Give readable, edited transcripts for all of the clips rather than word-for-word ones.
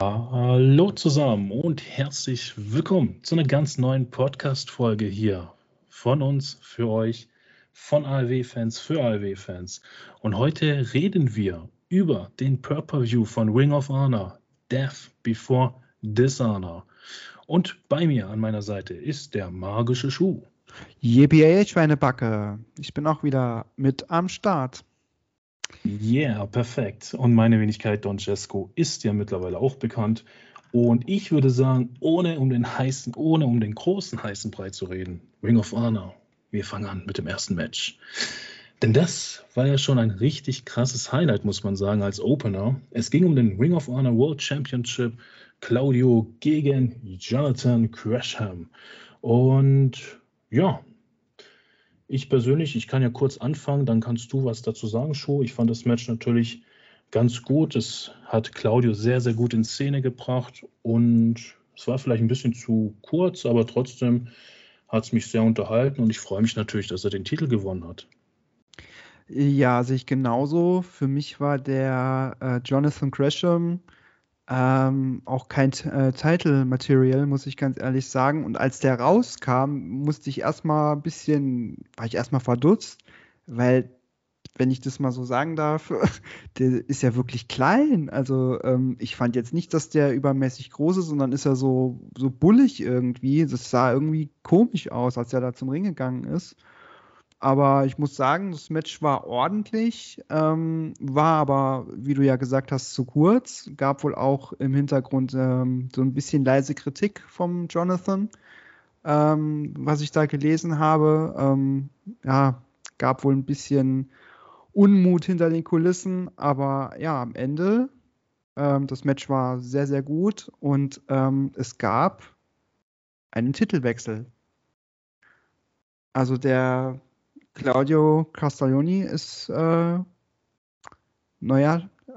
Hallo zusammen und herzlich willkommen zu einer ganz neuen Podcast-Folge hier von uns, für euch, von AEW-Fans, für AEW-Fans. Und heute reden wir über den Pay-Per-View von Ring of Honor, Death Before Dishonor. Und bei mir an meiner Seite ist der magische Schuh. Yippie, Schweinebacke. Ich bin auch wieder mit am Start. Yeah, perfekt. Und meine Wenigkeit Donchesco ist ja mittlerweile auch bekannt. Und ich würde sagen, ohne um den großen heißen Brei zu reden, Ring of Honor, wir fangen an mit dem ersten Match. Denn das war ja schon ein richtig krasses Highlight, muss man sagen, als Opener. Es ging um den Ring of Honor World Championship, Claudio gegen Jonathan Gresham. Und ja, ich persönlich, ich kann ja kurz anfangen, dann kannst du was dazu sagen, Scho. Ich fand das Match natürlich ganz gut. Es hat Claudio sehr, sehr gut in Szene gebracht und es war vielleicht ein bisschen zu kurz, aber trotzdem hat es mich sehr unterhalten und ich freue mich natürlich, dass er den Titel gewonnen hat. Ja, sehe ich genauso. Für mich war der Jonathan Gresham auch kein Title-Material, muss ich ganz ehrlich sagen. Und als der rauskam, war ich erstmal verdutzt, weil, wenn ich das mal so sagen darf, der ist ja wirklich klein. Also ich fand jetzt nicht, dass der übermäßig groß ist, sondern ist er so bullig irgendwie. Das sah irgendwie komisch aus, als er da zum Ring gegangen ist. Aber ich muss sagen, das Match war ordentlich, war aber, wie du ja gesagt hast, zu kurz. Gab wohl auch im Hintergrund so ein bisschen leise Kritik vom Jonathan, was ich da gelesen habe. Gab wohl ein bisschen Unmut hinter den Kulissen, aber ja, am Ende, das Match war sehr, sehr gut und es gab einen Titelwechsel. Also der Claudio Castagnoli ist neuer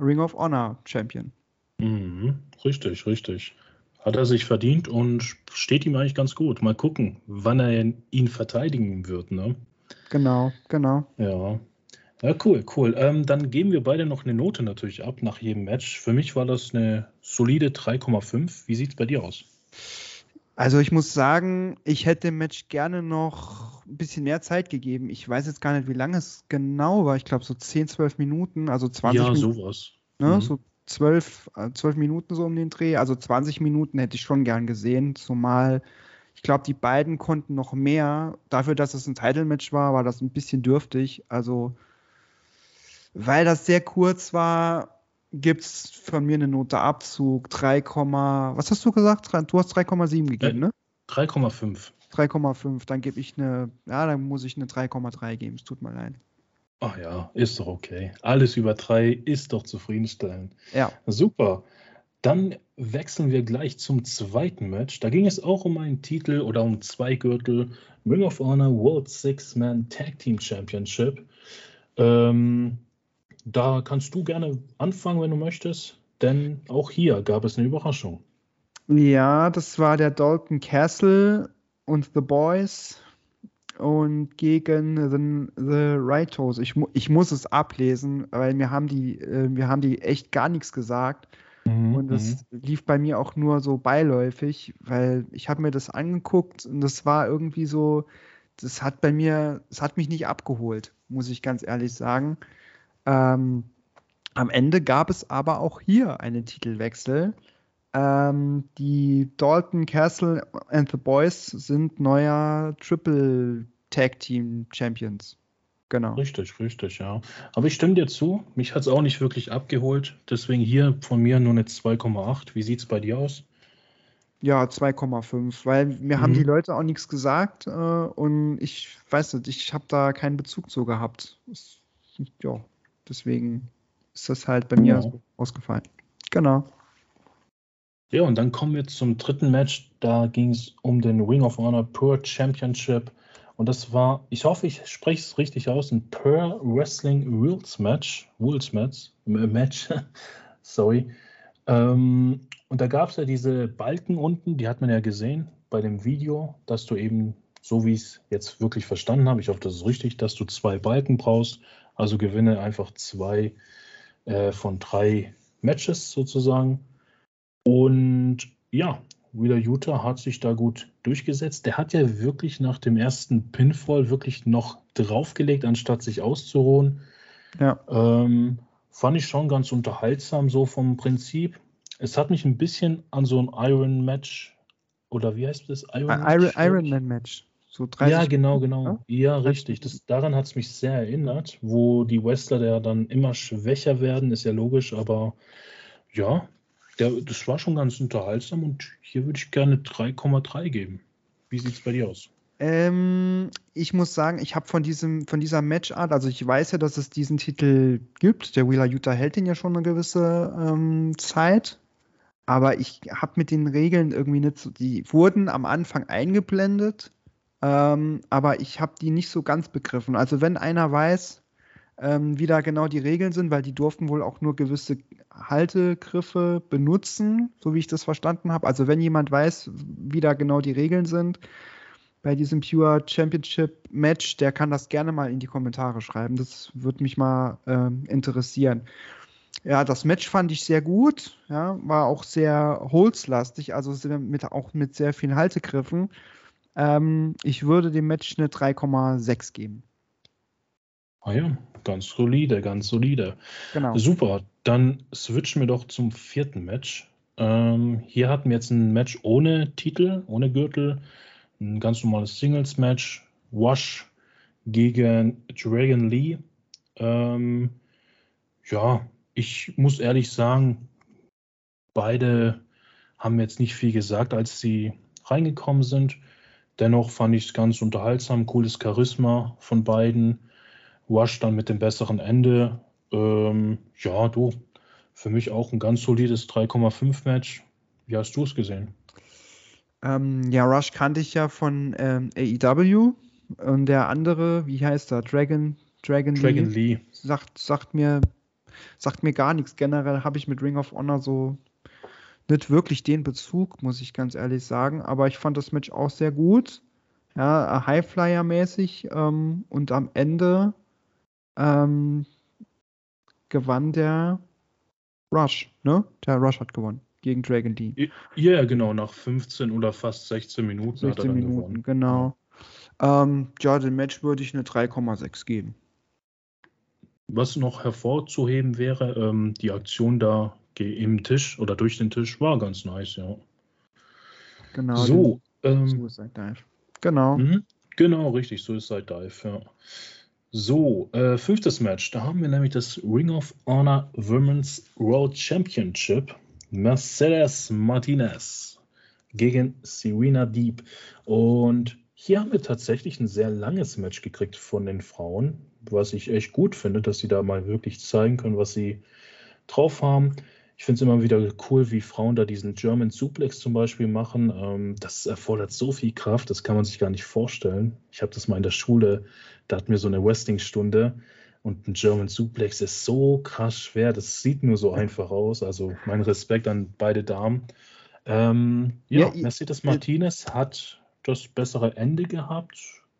Ring of Honor Champion. Mhm, richtig, richtig. Hat er sich verdient und steht ihm eigentlich ganz gut. Mal gucken, wann er ihn verteidigen wird, ne? Genau. Ja, cool. Dann geben wir beide noch eine Note natürlich ab nach jedem Match. Für mich war das eine solide 3,5. Wie sieht es bei dir aus? Also ich muss sagen, ich hätte dem Match gerne noch ein bisschen mehr Zeit gegeben. Ich weiß jetzt gar nicht, wie lange es genau war. Ich glaube so 10, 12 Minuten, also 20 Minuten. Ja, sowas. Ne? Mhm. So 12 Minuten so um den Dreh. Also 20 Minuten hätte ich schon gern gesehen. Zumal, ich glaube, die beiden konnten noch mehr. Dafür, dass es ein Title-Match war, war das ein bisschen dürftig. Also, weil das sehr kurz war, gibt es von mir eine Note Abzug, 3, was hast du gesagt? Du hast 3,7 gegeben, ne? 3,5. 3,5, dann gebe ich dann muss ich eine 3,3 geben, es tut mir leid. Ach ja, ist doch okay. Alles über 3 ist doch zufriedenstellend. Ja. Super. Dann wechseln wir gleich zum zweiten Match. Da ging es auch um einen Titel oder um 2 Gürtel. Ring of Honor World Six-Man Tag Team Championship. Da kannst du gerne anfangen, wenn du möchtest, denn auch hier gab es eine Überraschung. Ja, das war der Dalton Castle und The Boys und gegen The Rightos. Ich muss es ablesen, weil wir haben die echt gar nichts gesagt. Mhm. Und das lief bei mir auch nur so beiläufig, weil ich habe mir das angeguckt und das war irgendwie so, das hat mich nicht abgeholt, muss ich ganz ehrlich sagen. Am Ende gab es aber auch hier einen Titelwechsel. Die Dalton Castle and The Boys sind neuer Triple Tag Team Champions. Genau. Richtig, ja. Aber ich stimme dir zu. Mich hat es auch nicht wirklich abgeholt. Deswegen hier von mir nur eine 2,8. Wie sieht es bei dir aus? Ja, 2,5. Weil mir haben die Leute auch nichts gesagt. Und ich weiß nicht, ich habe da keinen Bezug zu gehabt. Ja. Deswegen ist das halt bei mir ausgefallen. Genau. Ja, und dann kommen wir zum dritten Match. Da ging es um den Ring of Honor Pure Championship. Und das war, ich hoffe, ich spreche es richtig aus, ein Pure Wrestling Rules Match. Sorry. Und da gab es ja diese Balken unten, die hat man ja gesehen bei dem Video, dass du eben, so wie ich es jetzt wirklich verstanden habe, ich hoffe, das ist richtig, dass du 2 Balken brauchst. Also gewinne einfach 2 von 3 Matches sozusagen. Und ja, Wheeler Yuta hat sich da gut durchgesetzt. Der hat ja wirklich nach dem ersten Pinfall wirklich noch draufgelegt, anstatt sich auszuruhen. Ja. Fand ich schon ganz unterhaltsam, so vom Prinzip. Es hat mich ein bisschen an so ein Iron-Match, oder wie heißt das? Iron-Man-Match. So 30 ja, genau. Minuten, ja, richtig. Daran hat es mich sehr erinnert, wo die Wrestler der dann immer schwächer werden, ist ja logisch, aber ja, das war schon ganz unterhaltsam und hier würde ich gerne 3,3 geben. Wie sieht es bei dir aus? Ich muss sagen, ich habe von dieser Matchart, also ich weiß ja, dass es diesen Titel gibt, der Wheeler Yuta hält den ja schon eine gewisse Zeit, aber ich habe mit den Regeln irgendwie nicht so, die wurden am Anfang eingeblendet, aber ich habe die nicht so ganz begriffen. Also wenn einer weiß, wie da genau die Regeln sind, weil die durften wohl auch nur gewisse Haltegriffe benutzen, so wie ich das verstanden habe. Also wenn jemand weiß, wie da genau die Regeln sind, bei diesem Pure Championship Match, der kann das gerne mal in die Kommentare schreiben. Das würde mich mal interessieren. Ja, das Match fand ich sehr gut. Ja, war auch sehr holzlastig, also auch mit sehr vielen Haltegriffen. Ich würde dem Match eine 3,6 geben. Ah ja, ganz solide. Genau. Super, dann switchen wir doch zum vierten Match. Hier hatten wir jetzt ein Match ohne Titel, ohne Gürtel. Ein ganz normales Singles-Match. Wash gegen Dragon Lee. Ja, ich muss ehrlich sagen, beide haben jetzt nicht viel gesagt, als sie reingekommen sind. Dennoch fand ich es ganz unterhaltsam. Cooles Charisma von beiden. Wash dann mit dem besseren Ende. Ja, du, für mich auch ein ganz solides 3,5-Match. Wie hast du es gesehen? Ja, Rush kannte ich ja von AEW und der andere, wie heißt er? Dragon Lee. Sagt mir gar nichts. Generell habe ich mit Ring of Honor so nicht wirklich den Bezug, muss ich ganz ehrlich sagen. Aber ich fand das Match auch sehr gut. Ja, Highflyer-mäßig. Und am Ende gewann der Rush, ne? Der Rush hat gewonnen. Gegen Dragon Lee. Ja, yeah, genau, nach 15 oder fast 16 Minuten hat er dann gewonnen. Genau. Ja, dem Match würde ich eine 3,6 geben. Was noch hervorzuheben wäre, die Aktion da im Tisch oder durch den Tisch war ganz nice, ja. Genau. So. Suicide Dive. Genau. Genau, richtig, Suicide Dive, ja. So, fünftes Match. Da haben wir nämlich das Ring of Honor Women's World Championship. Mercedes Martinez gegen Serena Deeb. Und hier haben wir tatsächlich ein sehr langes Match gekriegt von den Frauen, was ich echt gut finde, dass sie da mal wirklich zeigen können, was sie drauf haben. Ich finde es immer wieder cool, wie Frauen da diesen German Suplex zum Beispiel machen. Das erfordert so viel Kraft, das kann man sich gar nicht vorstellen. Ich habe das mal in der Schule, da hatten wir so eine Wrestling-Stunde. Und ein German Suplex ist so krass schwer, das sieht nur so einfach aus. Also mein Respekt an beide Damen. Mercedes Martinez hat das bessere Ende gehabt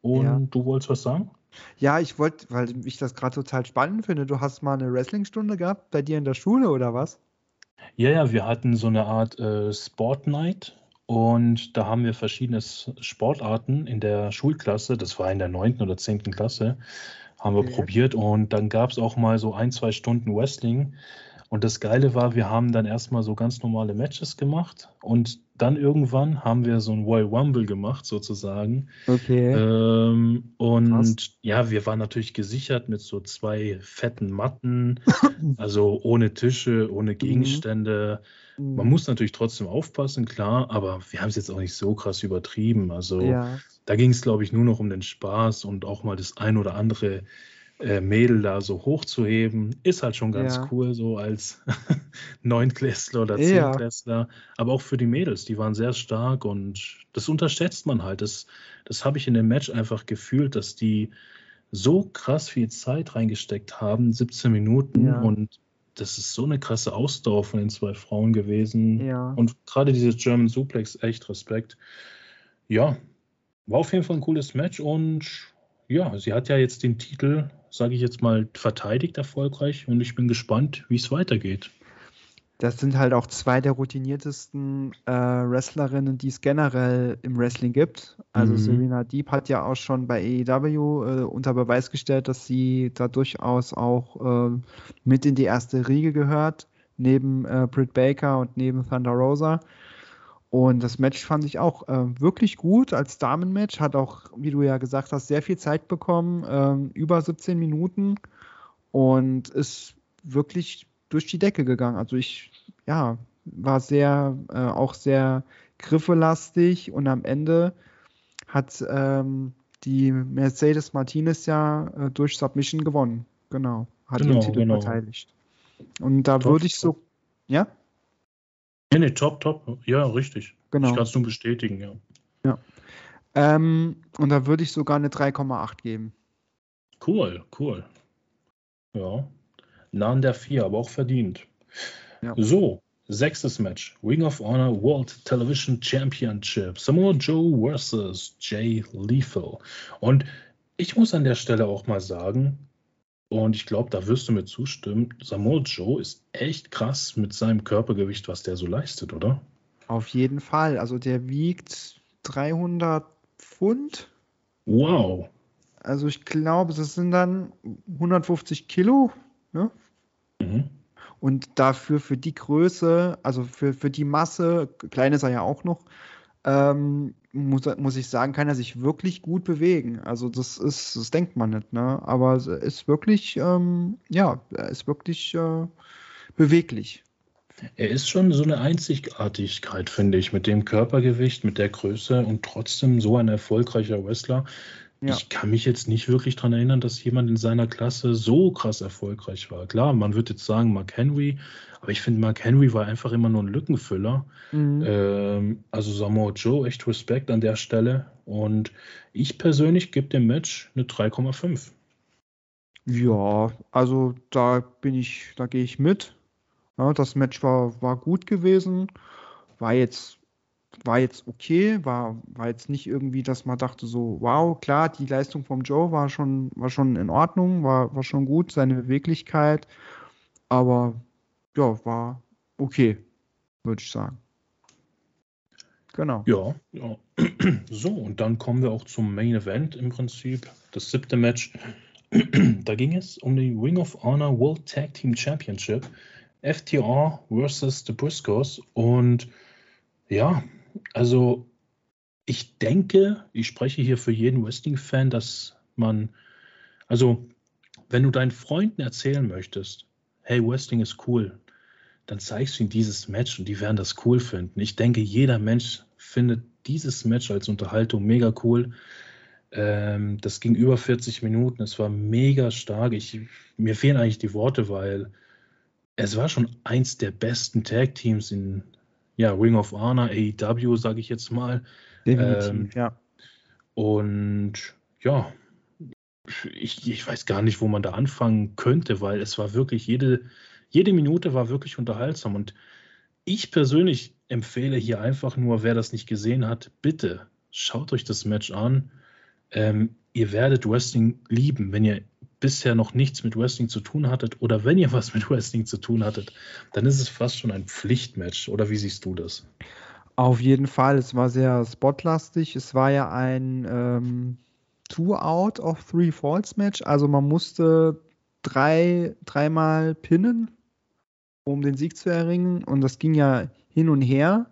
und du wolltest was sagen? Ja, ich wollte, weil ich das gerade total spannend finde, du hast mal eine Wrestling-Stunde gehabt bei dir in der Schule oder was? Ja, wir hatten so eine Art Sport Night und da haben wir verschiedene Sportarten in der Schulklasse, das war in der 9. oder 10. Klasse, haben wir probiert und dann gab es auch mal so 1-2 Stunden Wrestling und das Geile war, wir haben dann erstmal so ganz normale Matches gemacht und dann irgendwann haben wir so ein Royal Rumble gemacht sozusagen. Okay. Und krass. Ja, wir waren natürlich gesichert mit so 2 fetten Matten, also ohne Tische, ohne Gegenstände. Man muss natürlich trotzdem aufpassen, klar, aber wir haben es jetzt auch nicht so krass übertrieben, also da ging es, glaube ich, nur noch um den Spaß und auch mal das ein oder andere Mädel da so hochzuheben. Ist halt schon ganz cool, so als 9-Klässler oder 10-Klässler. Aber auch für die Mädels, die waren sehr stark und das unterschätzt man halt. Das habe ich in dem Match einfach gefühlt, dass die so krass viel Zeit reingesteckt haben, 17 Minuten und das ist so eine krasse Ausdauer von den 2 Frauen gewesen. Ja. Und gerade dieses German Suplex, echt Respekt. Ja, war auf jeden Fall ein cooles Match und ja, sie hat ja jetzt den Titel, sage ich jetzt mal, verteidigt erfolgreich und ich bin gespannt, wie es weitergeht. das sind halt auch zwei der routiniertesten Wrestlerinnen, die es generell im Wrestling gibt. Also Serena Deeb hat ja auch schon bei AEW unter Beweis gestellt, dass sie da durchaus auch mit in die erste Riege gehört, neben Britt Baker und neben Thunder Rosa. Und das Match fand ich auch wirklich gut als Damenmatch. Hat auch, wie du ja gesagt hast, sehr viel Zeit bekommen, über 17 Minuten und ist wirklich durch die Decke gegangen. Also ich, war sehr, auch sehr griffelastig und am Ende hat die Mercedes Martinez ja durch Submission gewonnen. Genau, hat den Titel verteidigt. Und da würde ich so, ja? Nee, top. Ja, richtig. Genau. Ich kann es nur bestätigen, ja. Und da würde ich sogar eine 3,8 geben. Cool. Ja. Nah an der 4, aber auch verdient. Ja. So, 6. Match. Ring of Honor World Television Championship. Samoa Joe versus Jay Lethal. Und ich muss an der Stelle auch mal sagen, und ich glaube, da wirst du mir zustimmen, Samoa Joe ist echt krass mit seinem Körpergewicht, was der so leistet, oder? Auf jeden Fall. Also der wiegt 300 Pfund. Wow. Also ich glaube, das sind dann 150 Kilo. Ne? Mhm. Und dafür, für die Größe, also für die Masse, klein ist er ja auch noch, muss ich sagen, kann er sich wirklich gut bewegen. Also das denkt man nicht, ne? Aber es ist wirklich, er ist wirklich beweglich. Er ist schon so eine Einzigartigkeit, finde ich, mit dem Körpergewicht, mit der Größe und trotzdem so ein erfolgreicher Wrestler. Ja. Ich kann mich jetzt nicht wirklich daran erinnern, dass jemand in seiner Klasse so krass erfolgreich war. Klar, man würde jetzt sagen Mark Henry, aber ich finde, Mark Henry war einfach immer nur ein Lückenfüller. Mhm. Also Samoa Joe, echt Respekt an der Stelle. Und ich persönlich gebe dem Match eine 3,5. Ja, also da gehe ich mit. Ja, das Match war gut gewesen, war jetzt okay, war jetzt nicht irgendwie, dass man dachte so, wow, klar, die Leistung vom Joe war schon in Ordnung, war schon gut, seine Beweglichkeit, aber ja, war okay, würde ich sagen. Genau. Ja. So, und dann kommen wir auch zum Main Event im Prinzip, das 7. Match. Da ging es um die Ring of Honor World Tag Team Championship, FTR versus The Briscoes und ja, also ich denke, ich spreche hier für jeden Wrestling-Fan, dass man, also wenn du deinen Freunden erzählen möchtest, hey, Wrestling ist cool, dann zeigst du ihnen dieses Match und die werden das cool finden. Ich denke, jeder Mensch findet dieses Match als Unterhaltung mega cool. Das ging über 40 Minuten, es war mega stark. Mir fehlen eigentlich die Worte, weil es war schon eins der besten Tag-Teams in Ring of Honor, AEW, sage ich jetzt mal. Definitiv, ja. Und ja, ich weiß gar nicht, wo man da anfangen könnte, weil es war wirklich, jede Minute war wirklich unterhaltsam. Und ich persönlich empfehle hier einfach nur, wer das nicht gesehen hat, bitte schaut euch das Match an. Ihr werdet Wrestling lieben, wenn ihr bisher noch nichts mit Wrestling zu tun hattet oder wenn ihr was mit Wrestling zu tun hattet, dann ist es fast schon ein Pflichtmatch. Oder wie siehst du das? Auf jeden Fall. Es war sehr spotlastig. Es war ja ein 2-Out-of-3-Falls-Match. Also man musste dreimal pinnen, um den Sieg zu erringen. Und das ging ja hin und her.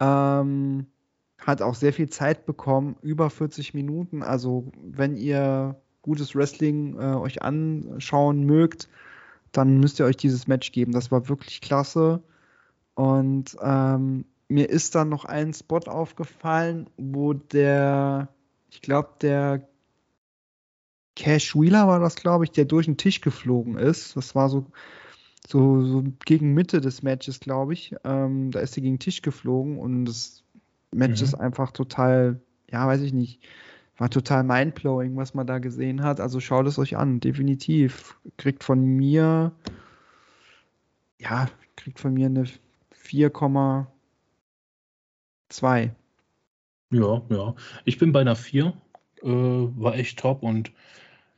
Hat auch sehr viel Zeit bekommen, über 40 Minuten. Also wenn ihr gutes Wrestling euch anschauen mögt, dann müsst ihr euch dieses Match geben. Das war wirklich klasse. Und mir ist dann noch ein Spot aufgefallen, wo der Cash Wheeler war das, glaube ich, der durch den Tisch geflogen ist. Das war so gegen Mitte des Matches, glaube ich. Da ist er gegen den Tisch geflogen und das Match ist einfach total, weiß ich nicht, war total mindblowing, was man da gesehen hat. Also schaut es euch an, definitiv. Kriegt von mir eine 4,2. Ja. Ich bin bei einer 4. War echt top und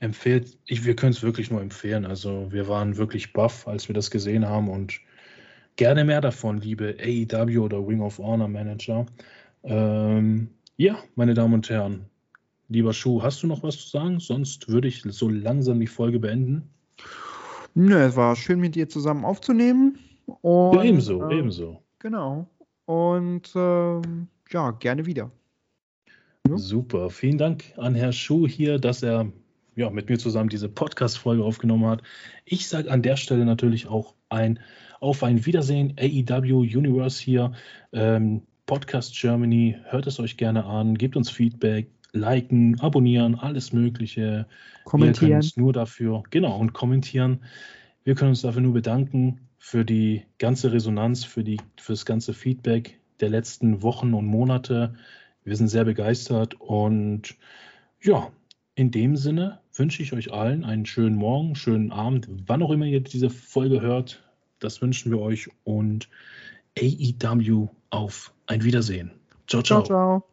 wir können es wirklich nur empfehlen. Also wir waren wirklich baff, als wir das gesehen haben und Gerne mehr davon, liebe AEW oder Ring of Honor Manager. Ja, meine Damen und Herren, lieber Schuh, hast du noch was zu sagen? Sonst würde ich so langsam die Folge beenden. Nö, es war schön, mit dir zusammen aufzunehmen. Und, ja, ebenso. Genau. Und ja, gerne wieder. Ja. Super. Vielen Dank an Herr Schuh hier, dass er ja, mit mir zusammen diese Podcast-Folge aufgenommen hat. Ich sage an der Stelle natürlich auch auf ein Wiedersehen, AEW Universe hier, Podcast Germany. Hört es euch gerne an, gebt uns Feedback, liken, abonnieren, alles Mögliche. Kommentieren. Wir können uns nur dafür, genau, und kommentieren. Wir können uns dafür nur bedanken für die ganze Resonanz, für das ganze Feedback der letzten Wochen und Monate. Wir sind sehr begeistert und ja, in dem Sinne wünsche ich euch allen einen schönen Morgen, schönen Abend, wann auch immer ihr diese Folge hört. Das wünschen wir euch und AEW auf ein Wiedersehen. Ciao, ciao.